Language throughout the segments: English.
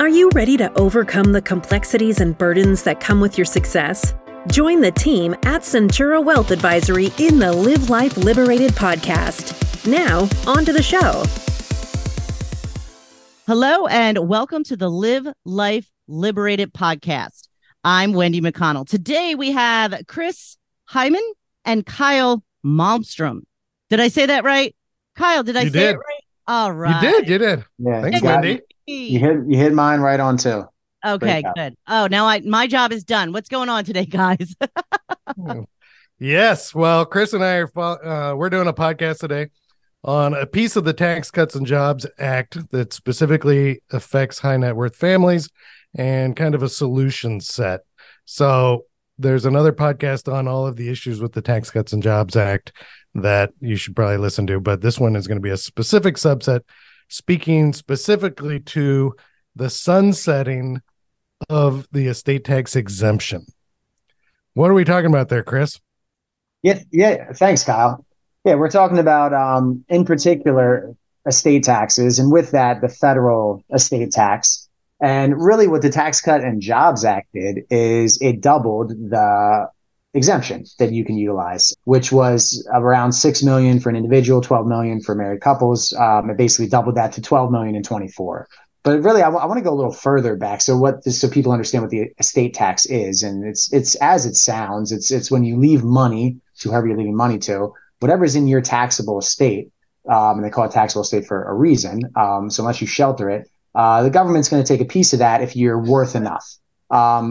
Are you ready to overcome the complexities and burdens that come with your success? Join the team at Centura Wealth Advisory in the Live Life Liberated Podcast. Now, on to the show. Hello, and welcome to the Live Life Liberated Podcast. I'm Wendy McConnell. Today, we have Chris Hyman and Kyle Malmstrom. Did I say that right? Kyle, did I say it right? All right. You did. Yeah, thanks, Wendy. You hit mine right on, too. Okay, good. Oh, now my job is done. What's going on today, guys? Yes. Well, Chris and I are we're doing a podcast today on a piece of the Tax Cuts and Jobs Act that specifically affects high net worth families and kind of a solution set. So there's another podcast on all of the issues with the Tax Cuts and Jobs Act that you should probably listen to, but this one is going to be a specific subset speaking specifically to the sunsetting of the estate tax exemption. What are we talking about there, Chris? Yeah. Thanks, Kyle. Yeah, we're talking about, in particular, estate taxes, and with that, the federal estate tax. And really what the Tax Cut and Jobs Act did is it doubled the exemption that you can utilize, which was around $6 million for an individual, $12 million for married couples. It basically doubled that to $12 million in 24. But really, I want to go a little further back. So people understand what the estate tax is, and it's as it sounds. It's when you leave money to whoever you're leaving money to, whatever's in your taxable estate, and they call it taxable estate for a reason. So unless you shelter it, the government's going to take a piece of that if you're worth enough.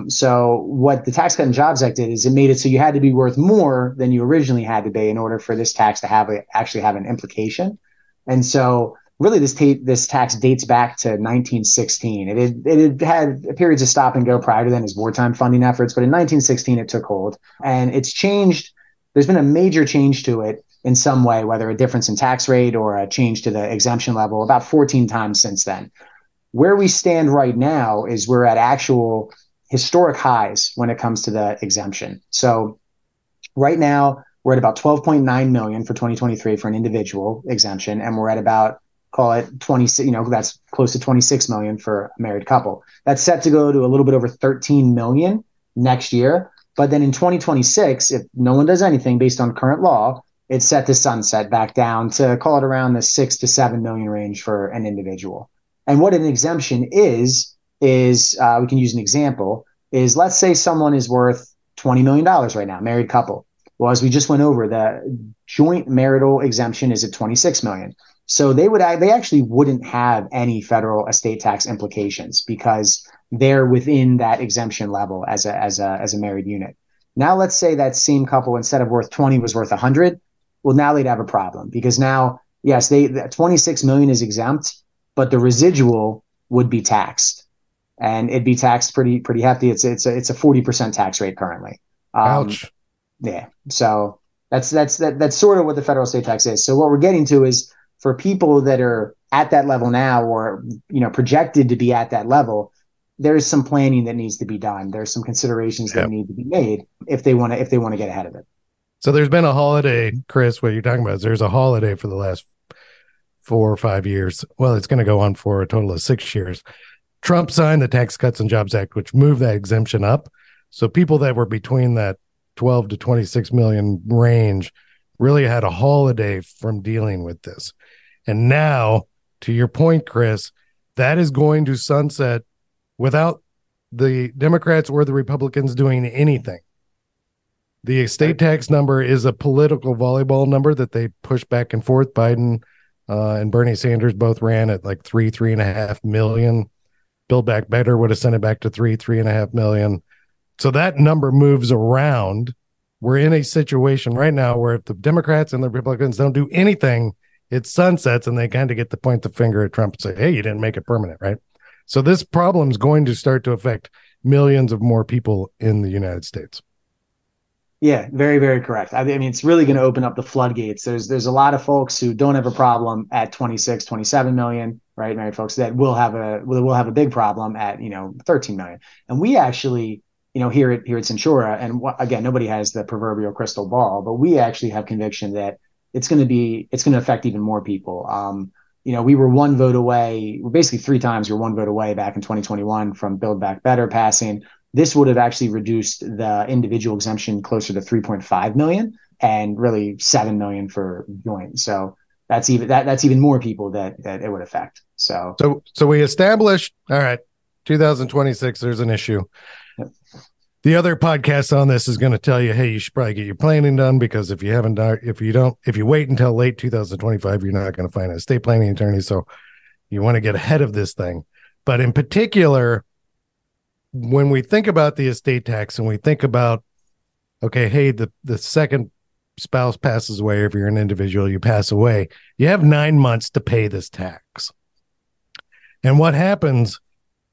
So what the Tax Cut and Jobs Act did is it made it so you had to be worth more than you originally had to be in order for this tax to actually have an implication. And so really this tax dates back to 1916. It had periods of stop and go prior to then as wartime funding efforts, but in 1916 it took hold. And it's changed. There's been a major change to it in some way, whether a difference in tax rate or a change to the exemption level, about 14 times since then. Where we stand right now is we're at actual historic highs when it comes to the exemption. So right now we're at about 12.9 million for 2023 for an individual exemption, and we're at about, call it 26, that's close to 26 million for a married couple. That's set to go to a little bit over 13 million next year. But then in 2026, if no one does anything based on current law, it's set to sunset back down to, call it, around the 6 to 7 million range for an individual. And what an exemption is we can use an example, is let's say someone is worth $20 million right now, married couple. Well, as we just went over, the joint marital exemption is at $26 million. So they actually wouldn't have any federal estate tax implications because they're within that exemption level as a married unit. Now, let's say that same couple, instead of worth 20, was worth 100. Well, now they'd have a problem because now, yes, the $26 million is exempt, but the residual would be taxed, and it'd be taxed pretty hefty. It's a 40% tax rate currently. Ouch. Yeah. So that's sort of what the federal estate tax is. So what we're getting to is for people that are at that level now, or projected to be at that level, there is some planning that needs to be done. There's some considerations that need to be made if they want to get ahead of it. So there's been a holiday, Chris. What you're talking about is there's a holiday for the last 4 or 5 years. Well, it's going to go on for a total of 6 years. Trump signed the Tax Cuts and Jobs Act, which moved that exemption up. So people that were between that 12 to 26 million range really had a holiday from dealing with this. And now, to your point, Chris, that is going to sunset without the Democrats or the Republicans doing anything. The estate tax number is a political volleyball number that they push back and forth. Biden and Bernie Sanders both ran at like 3.5 million. Build Back Better would have sent it back to 3.5 million. So that number moves around. We're in a situation right now where if the Democrats and the Republicans don't do anything, it sunsets, and they kind of get to point the finger at Trump and say, hey, you didn't make it permanent, right? So this problem is going to start to affect millions of more people in the United States. Yeah, very, very correct. I mean, it's really going to open up the floodgates. There's a lot of folks who don't have a problem at 26, 27 million, right? Married folks that will have a big problem at, 13 million. And we actually, here at Centura, and again, nobody has the proverbial crystal ball, but we actually have conviction that it's going to affect even more people. you know, we were one vote away, basically three times we were one vote away back in 2021 from Build Back Better passing. This would have actually reduced the individual exemption closer to 3.5 million and really 7 million for joint. So that's even that's even more people that it would affect. So we established, all right, 2026, there's an issue. Yep. The other podcast on this is going to tell you, hey, you should probably get your planning done, because if you haven't done, if you wait until late 2025, you're not going to find an estate planning attorney. So you want to get ahead of this thing. But in particular, when we think about the estate tax and we think about, okay, hey, the second spouse passes away, if you're an individual, you pass away, you have 9 months to pay this tax. And what happens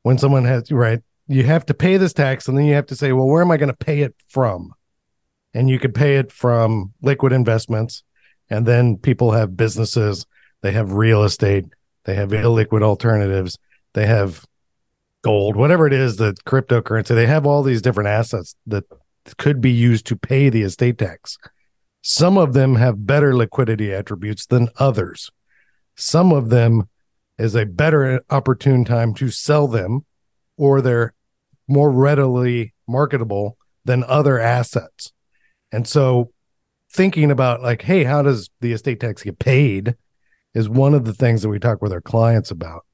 when someone has, right, you have to pay this tax, and then you have to say, well, where am I going to pay it from? And you could pay it from liquid investments. And then people have businesses, they have real estate, they have illiquid alternatives, they have gold, whatever it is, the cryptocurrency, they have all these different assets that could be used to pay the estate tax. Some of them have better liquidity attributes than others. Some of them is a better opportune time to sell them, or they're more readily marketable than other assets. And so thinking about like, hey, how does the estate tax get paid is one of the things that we talk with our clients about.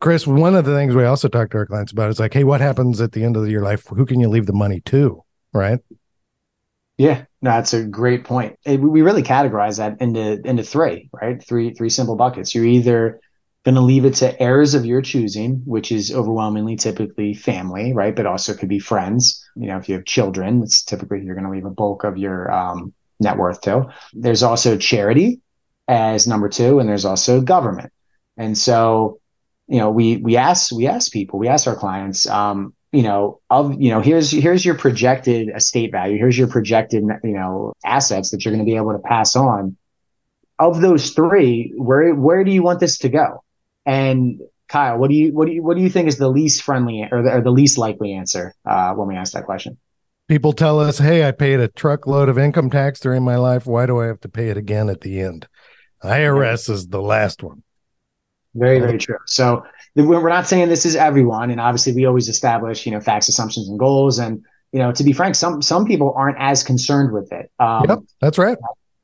Chris, one of the things we also talk to our clients about is like, hey, what happens at the end of your life? Who can you leave the money to, right? Yeah, no, that's a great point. We really categorize that into three, right? Three simple buckets. You're either going to leave it to heirs of your choosing, which is overwhelmingly typically family, right? But also could be friends. You know, if you have children, it's typically you're going to leave a bulk of your net worth to. There's also charity as number two, and there's also government. And so, you know, we ask our clients, here's your projected estate value, here's your projected, you know, assets that you're going to be able to pass on. Of those three, where do you want this to go? And Kyle, what do you think is the least friendly or the least likely answer when we ask that question? People tell us, "Hey, I paid a truckload of income tax during my life. Why do I have to pay it again at the end?" IRS is the last one. Very, very true. So we're not saying this is everyone, and obviously we always establish, you know, facts, assumptions, and goals. And you know, to be frank, some people aren't as concerned with it. Yep, that's right.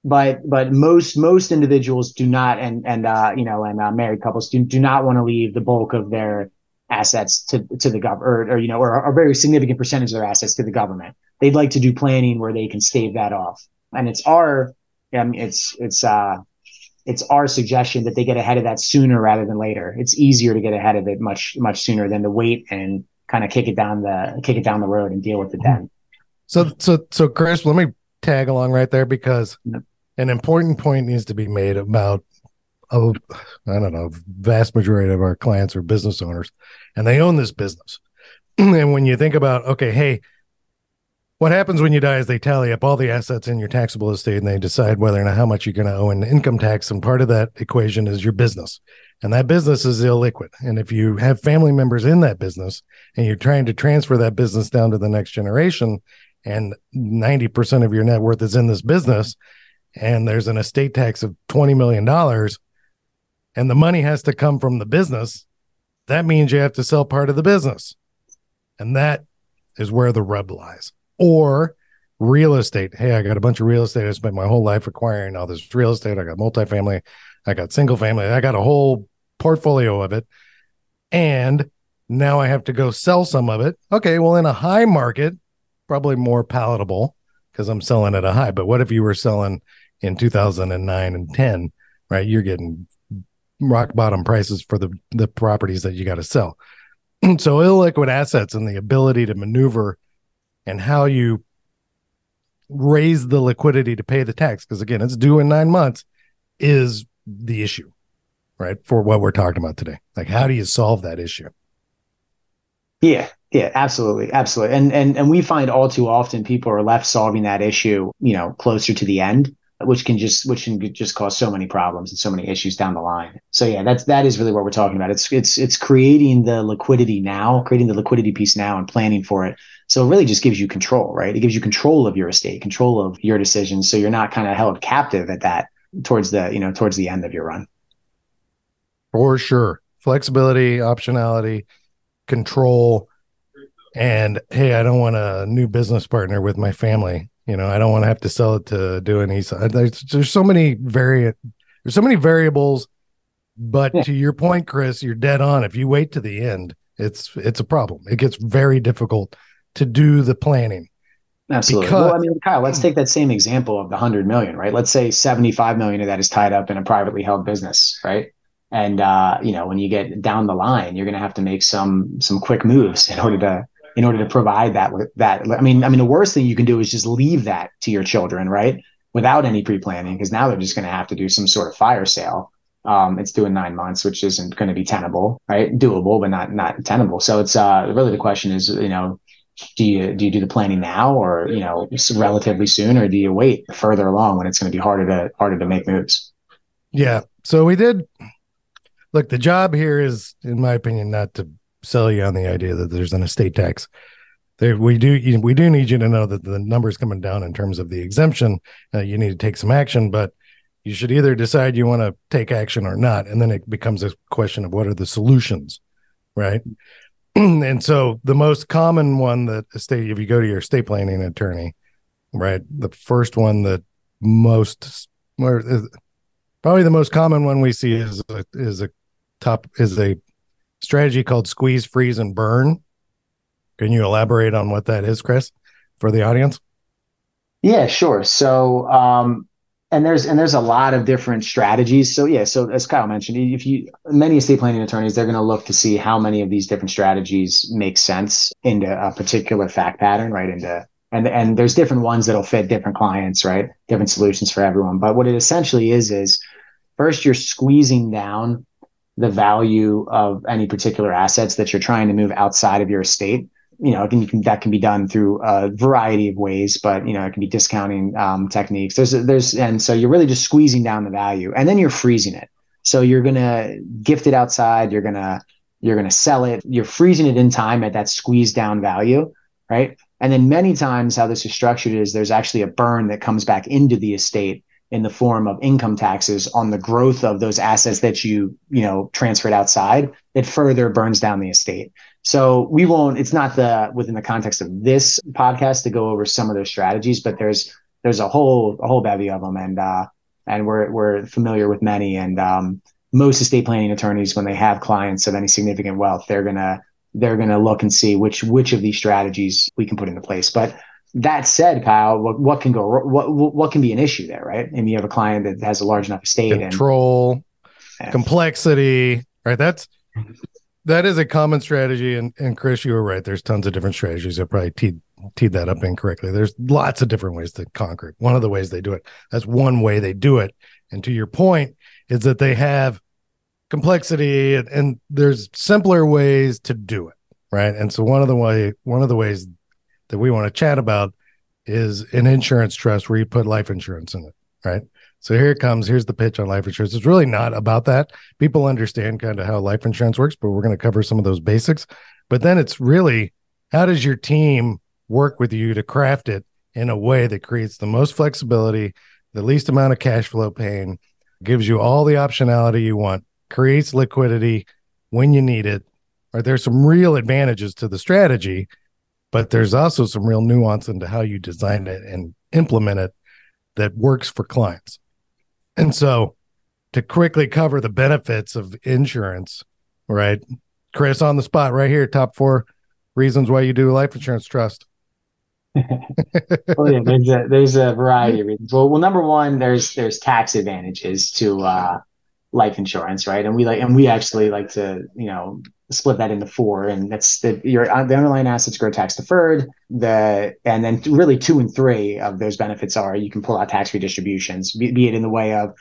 But most individuals do not, and married couples do not want to leave the bulk of their assets to the government, or a very significant percentage of their assets to the government. They'd like to do planning where they can stave that off. And it's our suggestion that they get ahead of that sooner rather than later. It's easier to get ahead of it much, much sooner than to wait and kind of kick it down the road and deal with it then. So Chris, let me tag along right there, because an important point needs to be made about, vast majority of our clients are business owners, and they own this business. And when you think about, okay, hey, what happens when you die is they tally up all the assets in your taxable estate, and they decide whether or not how much you're going to owe in income tax. And part of that equation is your business, and that business is illiquid. And if you have family members in that business and you're trying to transfer that business down to the next generation, and 90% of your net worth is in this business, and there's an estate tax of $20 million, and the money has to come from the business, that means you have to sell part of the business. And that is where the rub lies. Or real estate. Hey, I got a bunch of real estate. I spent my whole life acquiring all this real estate. I got multifamily. I got single family. I got a whole portfolio of it. And now I have to go sell some of it. Okay, well, in a high market, probably more palatable because I'm selling at a high. But what if you were selling in 2009 and 10, right? You're getting rock bottom prices for the properties that you got to sell. So illiquid assets and the ability to maneuver and how you raise the liquidity to pay the tax, because again, it's due in 9 months, is the issue, right? For what we're talking about today. Like, how do you solve that issue? Yeah. Yeah, absolutely. Absolutely. And we find all too often people are left solving that issue, you know, closer to the end, which can just cause so many problems and so many issues down the line. So yeah, that is really what we're talking about. It's creating the liquidity now, creating the liquidity piece now and planning for it. So it really just gives you control, right? It gives you control of your estate, control of your decisions. So you're not kind of held captive at that towards the end of your run. for sure. Flexibility, optionality, control, and hey, I don't want a new business partner with my family. You know, I don't want to have to sell it to Doohan. There's so many variables. But yeah, to your point, Chris, you're dead on. If you wait to the end, it's a problem. It gets very difficult to do the planning. Absolutely. Because, well, I mean, Kyle, let's take that same example of the 100 million, right? Let's say 75 million of that is tied up in a privately held business, right? And you know, when you get down the line, you're going to have to make some quick moves in order to provide that with that. I mean, the worst thing you can do is just leave that to your children, right? Without any pre-planning, because now they're just going to have to do some sort of fire sale. It's due in 9 months, which isn't going to be tenable, right? Doable, but not tenable. So it's really the question is, you know, do you do the planning now, or you know, relatively soon, or do you wait further along when it's going to be harder to make moves? Yeah. So we did. Look, the job here is, in my opinion, not to sell you on the idea that there's an estate tax. We do need you to know that the number's coming down in terms of the exemption. You need to take some action, but you should either decide you want to take action or not. And then it becomes a question of what are the solutions, right? And so the most common one that if you go to your estate planning attorney, right, the first one that probably the most common one we see is a strategy called squeeze, freeze, and burn. Can you elaborate on what that is, Chris, for the audience? Yeah, sure. So, And there's a lot of different strategies. So yeah, so as Kyle mentioned, many estate planning attorneys, they're going to look to see how many of these different strategies make sense into a particular fact pattern, right? And there's different ones that'll fit different clients, right? Different solutions for everyone. But what it essentially is first you're squeezing down the value of any particular assets that you're trying to move outside of your estate. You know, that can be done through a variety of ways, but, you know, it can be discounting techniques. And so you're really just squeezing down the value, and then you're freezing it. So you're going to gift it outside. You're going to sell it. You're freezing it in time at that squeezed down value, right? And then many times how this is structured is there's actually a burn that comes back into the estate in the form of income taxes on the growth of those assets that you know, transferred outside, that further burns down the estate. So it's not within the context of this podcast to go over some of those strategies, but there's a whole bevy of them. And we're familiar with many, and most estate planning attorneys, when they have clients of any significant wealth, they're going to look and see which of these strategies we can put into place. But that said, Kyle, what can be an issue there, right? And you have a client that has a large enough estate, control, complexity, right? That is a common strategy. And Chris, you were right. There's tons of different strategies. I probably teed that up incorrectly. There's lots of different ways to conquer it. One of the ways they do it. That's one way they do it. And to your point is that they have complexity, and there's simpler ways to do it, right? And so one of the ways that we want to chat about is an insurance trust where you put life insurance in it, right? So here's the pitch on life insurance. It's really not about that. People understand kind of how life insurance works, but we're going to cover some of those basics. But then it's really, how does your team work with you to craft it in a way that creates the most flexibility, the least amount of cash flow pain, gives you all the optionality you want, creates liquidity when you need it, right? There's some real advantages to the strategy, but there's also some real nuance into how you design it and implement it that works for clients. And so to quickly cover the benefits of insurance, right? Chris, on the spot right here, top 4 reasons why you do a life insurance trust. Well, yeah, there's a variety of reasons. Well, number one, there's tax advantages to life insurance, right? And we actually like to, you know, split that into 4, and that's the underlying assets grow tax deferred. And then really 2 and 3 of those benefits are you can pull out tax redistributions, be it in the way of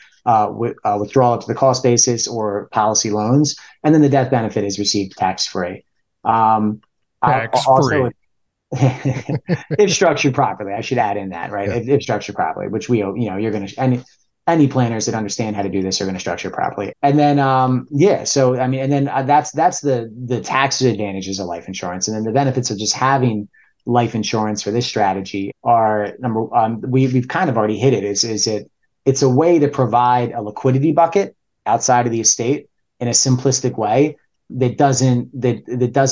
withdrawal up to the cost basis or policy loans, and then the death benefit is received tax free. If structured properly, I should add in that, right? Yeah. If structured properly, which any planners that understand how to do this are going to structure properly. And then, that's the tax advantages of life insurance. And then the benefits of just having life insurance for this strategy are number we've kind of already hit it. It's a way to provide a liquidity bucket outside of the estate in a simplistic way that doesn't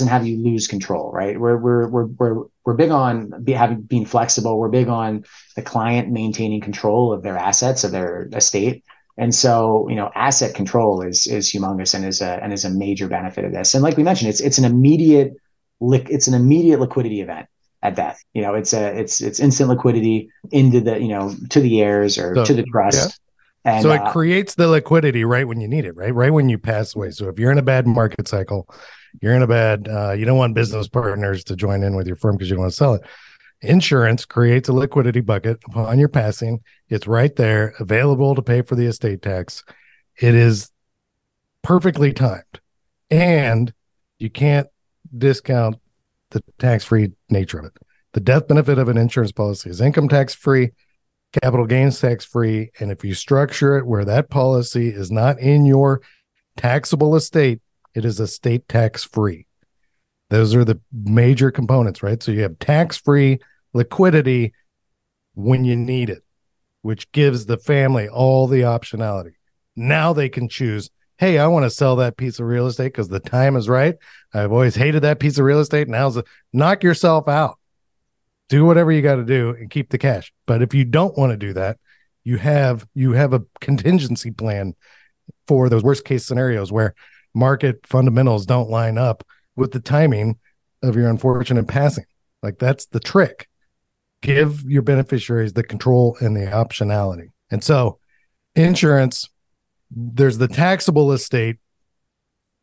have you lose control, right? We're big on being flexible. We're big on the client maintaining control of their assets, of their estate. And so, asset control is humongous and is a major benefit of this. And like we mentioned, it's an immediate liquidity event at death. It's instant liquidity into the, to the heirs or to the trust. Yeah. And so it creates the liquidity right when you need it, right? Right when you pass away. So if you're in a bad market cycle, you're in a bad, you don't want business partners to join in with your firm because you don't want to sell it. Insurance creates a liquidity bucket upon your passing. It's right there, available to pay for the estate tax. It is perfectly timed, and you can't discount the tax-free nature of it. The death benefit of an insurance policy is income tax-free, capital gains tax-free, and if you structure it where that policy is not in your taxable estate, it is estate tax-free. Those are the major components, right? So you have tax-free liquidity when you need it, which gives the family all the optionality. Now they can choose, hey, I want to sell that piece of real estate because the time is right. I've always hated that piece of real estate. Knock yourself out. Do whatever you got to do and keep the cash. But if you don't want to do that, you have a contingency plan for those worst-case scenarios where market fundamentals don't line up with the timing of your unfortunate passing. Like, that's the trick. Give your beneficiaries the control and the optionality. And so insurance, there's the taxable estate,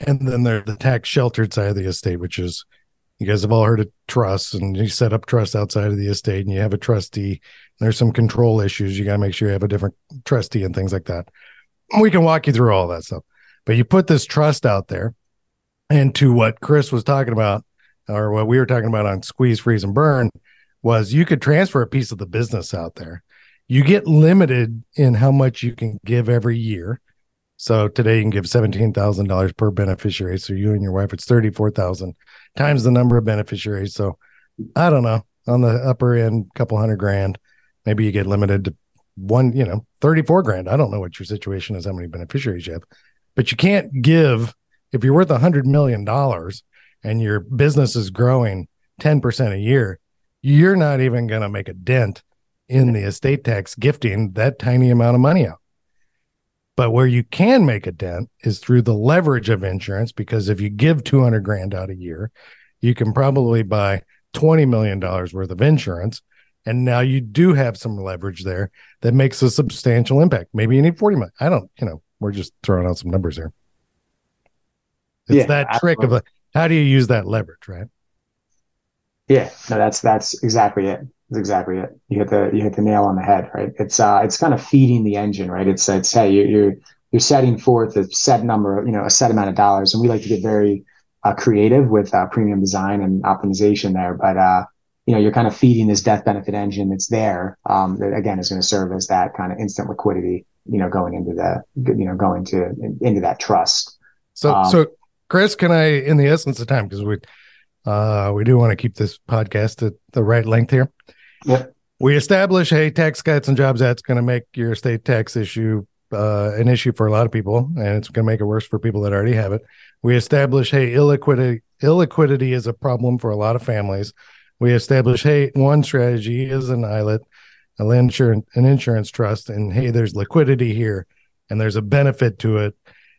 and then there's the tax sheltered side of the estate, which is, you guys have all heard of trusts, and you set up trusts outside of the estate and you have a trustee. There's some control issues. You got to make sure you have a different trustee and things like that. We can walk you through all that stuff, but you put this trust out there. And to what Chris was talking about, or what we were talking about on Squeeze, Freeze, and Burn, was you could transfer a piece of the business out there. You get limited in how much you can give every year. So today you can give $17,000 per beneficiary. So you and your wife, it's 34,000 times the number of beneficiaries. So I don't know, on the upper end, couple $100,000, maybe you get limited to one, 34 grand. I don't know what your situation is, how many beneficiaries you have, but you can't give. If you're worth $100 million and your business is growing 10% a year, you're not even going to make a dent in the estate tax gifting that tiny amount of money out. But where you can make a dent is through the leverage of insurance, because if you give $200,000 out a year, you can probably buy $20 million worth of insurance. And now you do have some leverage there that makes a substantial impact. Maybe you need 40 million. I don't, we're just throwing out some numbers here. It's that trick of how do you use that leverage, right? Yeah, no, that's exactly it. That's exactly it. You hit the nail on the head, right? It's kind of feeding the engine, right? It's hey, you're setting forth a set number, a set amount of dollars, and we like to get very creative with premium design and optimization there. But you're kind of feeding this death benefit engine that's there. That again is going to serve as that kind of instant liquidity, going into that trust. So. Chris, can I, in the essence of time, because we do want to keep this podcast at the right length here. Yep. We establish, hey, Tax Cuts and Jobs Act's going to make your estate tax issue an issue for a lot of people, and it's going to make it worse for people that already have it. We establish, hey, illiquidity is a problem for a lot of families. We establish, hey, one strategy is an ILIT, an insurance trust, and hey, there's liquidity here, and there's a benefit to it.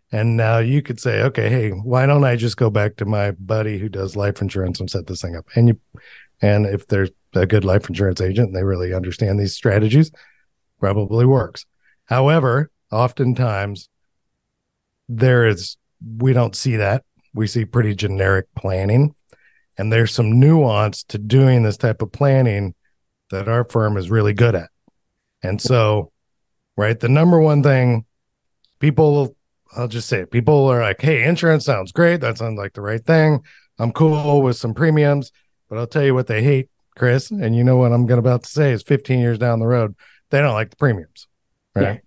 And now you could say, okay, hey, why don't I just go back to my buddy who does life insurance and set this thing up? And if there's a good life insurance agent and they really understand these strategies, probably works. However, oftentimes we don't see that. We see pretty generic planning, and there's some nuance to doing this type of planning that our firm is really good at. And so, right, the number one thing people are like, hey, insurance sounds great. That sounds like the right thing. I'm cool with some premiums, but I'll tell you what they hate, Chris. And you know what I'm about to say is 15 years down the road, they don't like the premiums, right?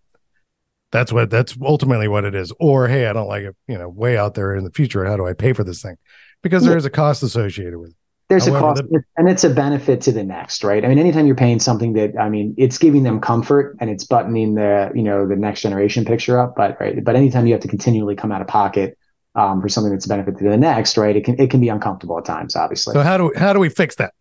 Yeah. That's ultimately what it is. Or, hey, I don't like it, way out there in the future. How do I pay for this thing? Because there is a cost associated with it. There's a cost, and it's a benefit to the next, right? I mean, anytime you're paying something that, it's giving them comfort and it's buttoning the next generation picture up, but anytime you have to continually come out of pocket for something that's a benefit to the next, right? It can be uncomfortable at times, obviously. So how do we fix that?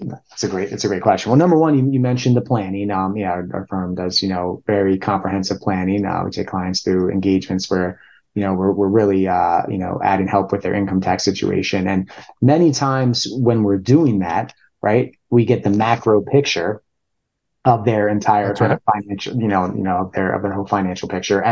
That's a great question. Well, number one, you mentioned the planning. Our firm does, very comprehensive planning. We take clients through engagements where, we're really, adding help with their income tax situation. And many times when we're doing that, right, we get the macro picture of their entire financial, of their whole financial picture.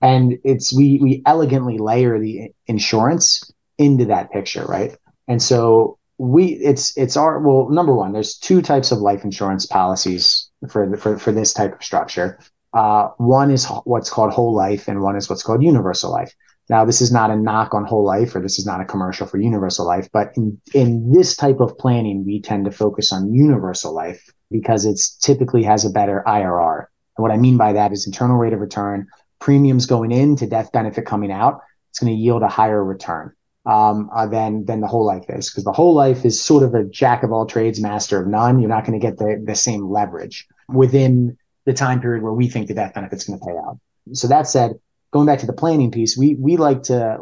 And it's, we elegantly layer the insurance into that picture. Right. And so number one, there's two types of life insurance policies for this type of structure. One is what's called whole life, and one is what's called universal life. Now, this is not a knock on whole life, or this is not a commercial for universal life, but in this type of planning, we tend to focus on universal life because it's typically has a better IRR. And what I mean by that is internal rate of return, premiums going in to death benefit coming out. It's going to yield a higher return than the whole life is, because the whole life is sort of a jack of all trades, master of none. You're not going to get the same leverage within the time period where we think the death benefit's going to pay out. So that said, going back to the planning piece, we like to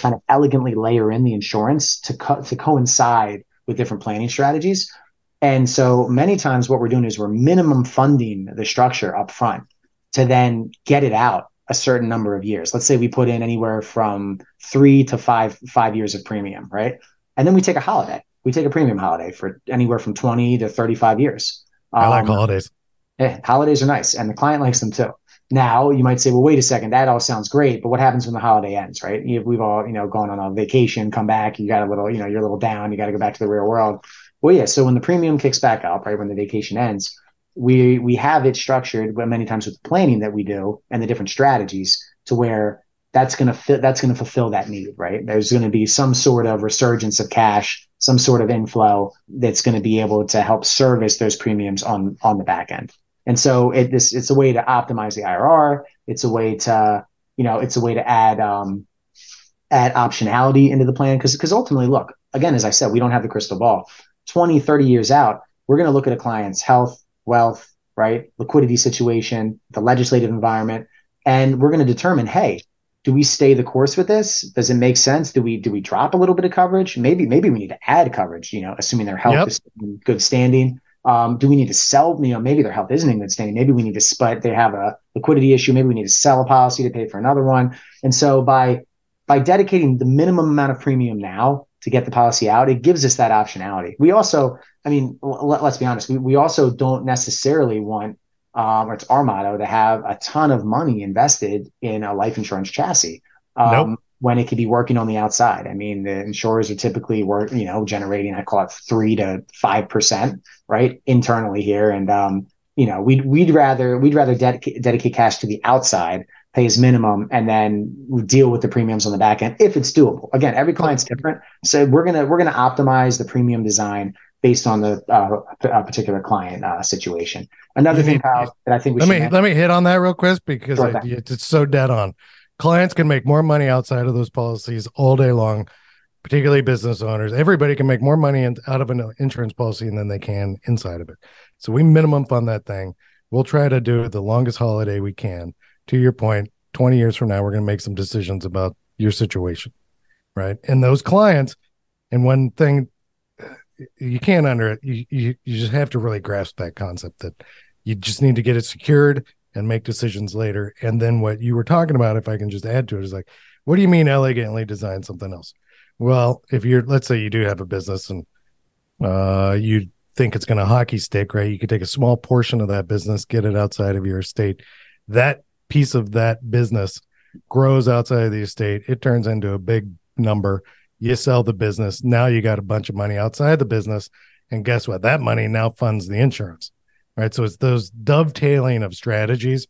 kind of elegantly layer in the insurance to coincide with different planning strategies. And so many times what we're doing is we're minimum funding the structure up front to then get it out a certain number of years. Let's say we put in anywhere from 3 to 5 years of premium, right? And then we take a holiday. We take a premium holiday for anywhere from 20 to 35 years. I like holidays. Yeah, holidays are nice, and the client likes them too. Now you might say, well, wait a second, that all sounds great, but what happens when the holiday ends, right? We've all, gone on a vacation, come back, you got a little, you're a little down, you got to go back to the real world. Well, yeah. So when the premium kicks back up, right, when the vacation ends, we have it structured, but many times with the planning that we do and the different strategies to where that's going to fulfill that need, right? There's going to be some sort of resurgence of cash, some sort of inflow that's going to be able to help service those premiums on the back end. And so it's a way to optimize the IRR. It's a way to, add add optionality into the plan. Because ultimately, look, again, as I said, we don't have the crystal ball. 20, 30 years out, we're going to look at a client's health, wealth, right, liquidity situation, the legislative environment, and we're going to determine, hey, do we stay the course with this? Does it make sense? Do we drop a little bit of coverage? Maybe we need to add coverage, assuming their health is in good standing. Do we need to sell, maybe their health isn't in good standing. Maybe we need to split. They have a liquidity issue. Maybe we need to sell a policy to pay for another one. And so by dedicating the minimum amount of premium now to get the policy out, it gives us that optionality. We also, let's be honest, we also don't necessarily want, or it's our motto, to have a ton of money invested in a life insurance chassis. Nope. When it could be working on the outside. The insurers are typically generating, I call it 3 to 5%, right, internally here. And, we'd rather dedicate cash to the outside, pay as minimum, and then deal with the premiums on the back end if it's doable. Again, every client's different. So we're going to optimize the premium design based on the particular client situation. Another thing, Kyle, that I think we should let me hit on that real quick, because it's so dead on. Clients can make more money outside of those policies all day long, particularly business owners. Everybody can make more money out of an insurance policy than they can inside of it. So we minimum fund that thing. We'll try to do the longest holiday we can. To your point, 20 years from now, we're going to make some decisions about your situation, right? And those clients, and one thing you can't you just have to really grasp that concept that you just need to get it secured and make decisions later. And then what you were talking about, if I can just add to it, is like, what do you mean elegantly design something else? Well, if let's say you do have a business and you think it's going to hockey stick, right? You could take a small portion of that business, get it outside of your estate. That piece of that business grows outside of the estate. It turns into a big number. You sell the business. Now you got a bunch of money outside the business. And guess what? That money now funds the insurance. Right. So it's those dovetailing of strategies.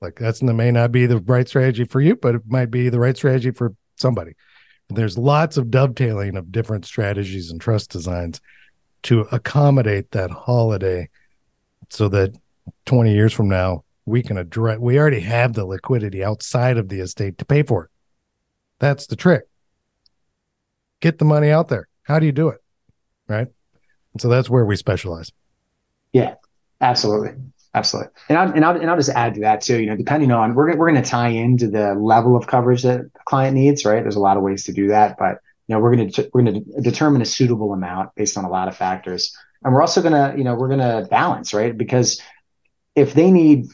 Like that may not be the right strategy for you, but it might be the right strategy for somebody. And there's lots of dovetailing of different strategies and trust designs to accommodate that holiday so that 20 years from now, we already have the liquidity outside of the estate to pay for it. That's the trick. Get the money out there. How do you do it? Right. And so that's where we specialize. Yeah, absolutely. Absolutely. And I'll just add to that too, depending on, we're going to tie into the level of coverage that the client needs, right? There's a lot of ways to do that, but we're going to determine a suitable amount based on a lot of factors. And we're also going to, we're going to balance, right? Because if they need,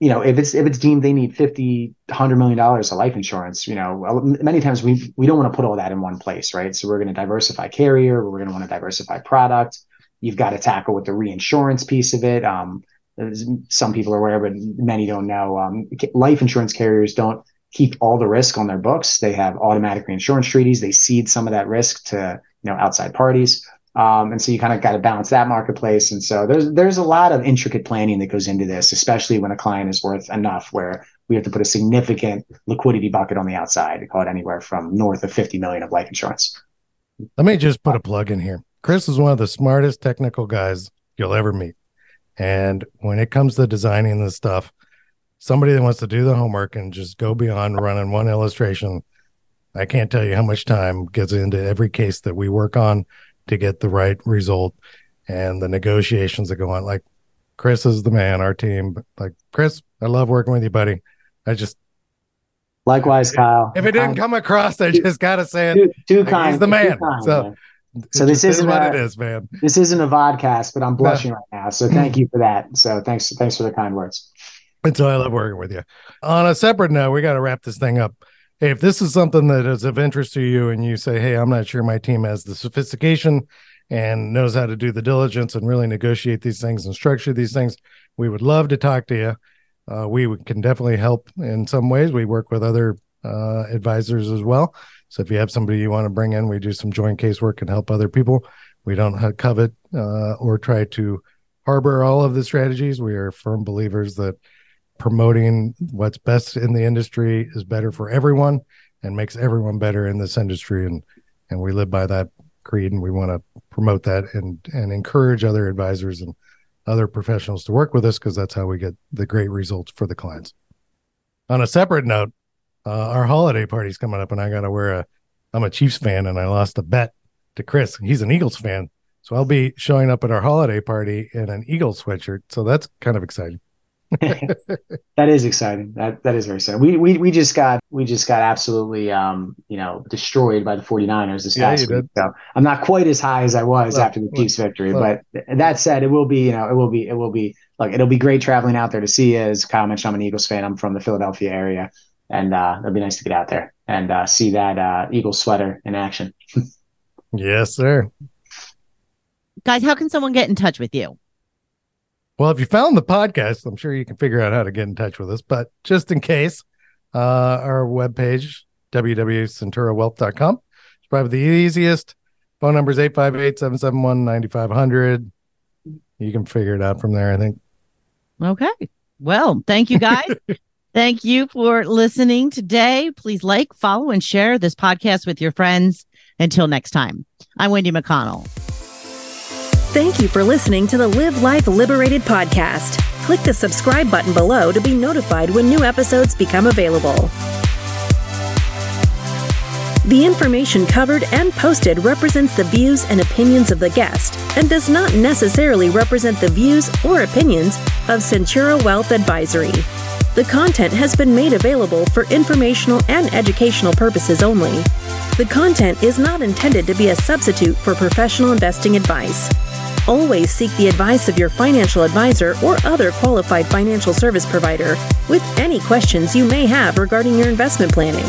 if it's deemed they need $50-100 million of life insurance, many times we don't want to put all that in one place, right? So we're going to diversify carrier, we're going to want to diversify product. You've got to tackle with the reinsurance piece of it. Some people are aware, but many don't know. Life insurance carriers don't keep all the risk on their books. They have automatic reinsurance treaties. They cede some of that risk to outside parties. And so you kind of got to balance that marketplace. And so there's a lot of intricate planning that goes into this, especially when a client is worth enough where we have to put a significant liquidity bucket on the outside. We call it anywhere from north of 50 million of life insurance. Let me just put a plug in here. Chris is one of the smartest technical guys you'll ever meet. And when it comes to designing this stuff, somebody that wants to do the homework and just go beyond running one illustration, I can't tell you how much time gets into every case that we work on to get the right result and the negotiations that go on. Like, Chris is the man, our team. Like, Chris, I love working with you, buddy. Likewise, Kyle. If it didn't come across, I just got to say it. Too kind. He's the man. So this isn't what it is, man. This isn't a vodcast, but I'm blushing right now. So thank you for that. So thanks for the kind words. And so I love working with you. On a separate note, we got to wrap this thing up. Hey, if this is something that is of interest to you and you say, hey, I'm not sure my team has the sophistication and knows how to do the diligence and really negotiate these things and structure these things, we would love to talk to you. We can definitely help in some ways. We work with other advisors as well. So if you have somebody you want to bring in, we do some joint casework and help other people. We don't covet or try to harbor all of the strategies. We are firm believers that promoting what's best in the industry is better for everyone and makes everyone better in this industry. And we live by that creed, and we want to promote that and encourage other advisors and other professionals to work with us, because that's how we get the great results for the clients. On a separate note, our holiday party's coming up, and I got to wear I'm a Chiefs fan, and I lost a bet to Chris. He's an Eagles fan. So I'll be showing up at our holiday party in an Eagles sweatshirt. So that's kind of exciting. That is exciting. That is very exciting. We just got absolutely destroyed by the 49ers this past week. So I'm not quite as high as I was after the Chiefs victory. But that said, it'll be great traveling out there to see you. As Kyle mentioned, I'm an Eagles fan. I'm from the Philadelphia area, and it'll be nice to get out there and see that Eagles sweater in action. Yes, sir. Guys, how can someone get in touch with you? Well, if you found the podcast, I'm sure you can figure out how to get in touch with us. But just in case, our webpage, www.centurawealth.com, is probably the easiest. Phone number is 858-771-9500. You can figure it out from there, I think. Okay. Well, thank you, guys. Thank you for listening today. Please like, follow, and share this podcast with your friends. Until next time, I'm Wendy McConnell. Thank you for listening to the Live Life Liberated podcast. Click the subscribe button below to be notified when new episodes become available. The information covered and posted represents the views and opinions of the guest and does not necessarily represent the views or opinions of Centura Wealth Advisory. The content has been made available for informational and educational purposes only. The content is not intended to be a substitute for professional investing advice. Always seek the advice of your financial advisor or other qualified financial service provider with any questions you may have regarding your investment planning.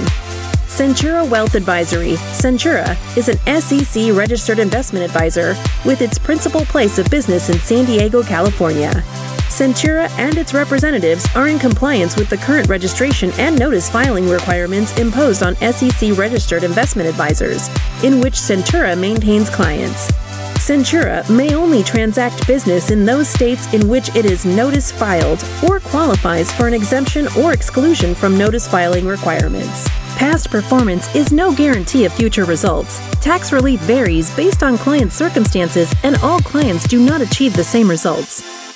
Centura Wealth Advisory, Centura, is an SEC-registered investment advisor with its principal place of business in San Diego, California. Centura and its representatives are in compliance with the current registration and notice filing requirements imposed on SEC-registered investment advisors, in which Centura maintains clients. Centura may only transact business in those states in which it is notice filed or qualifies for an exemption or exclusion from notice filing requirements. Past performance is no guarantee of future results. Tax relief varies based on client circumstances, and all clients do not achieve the same results.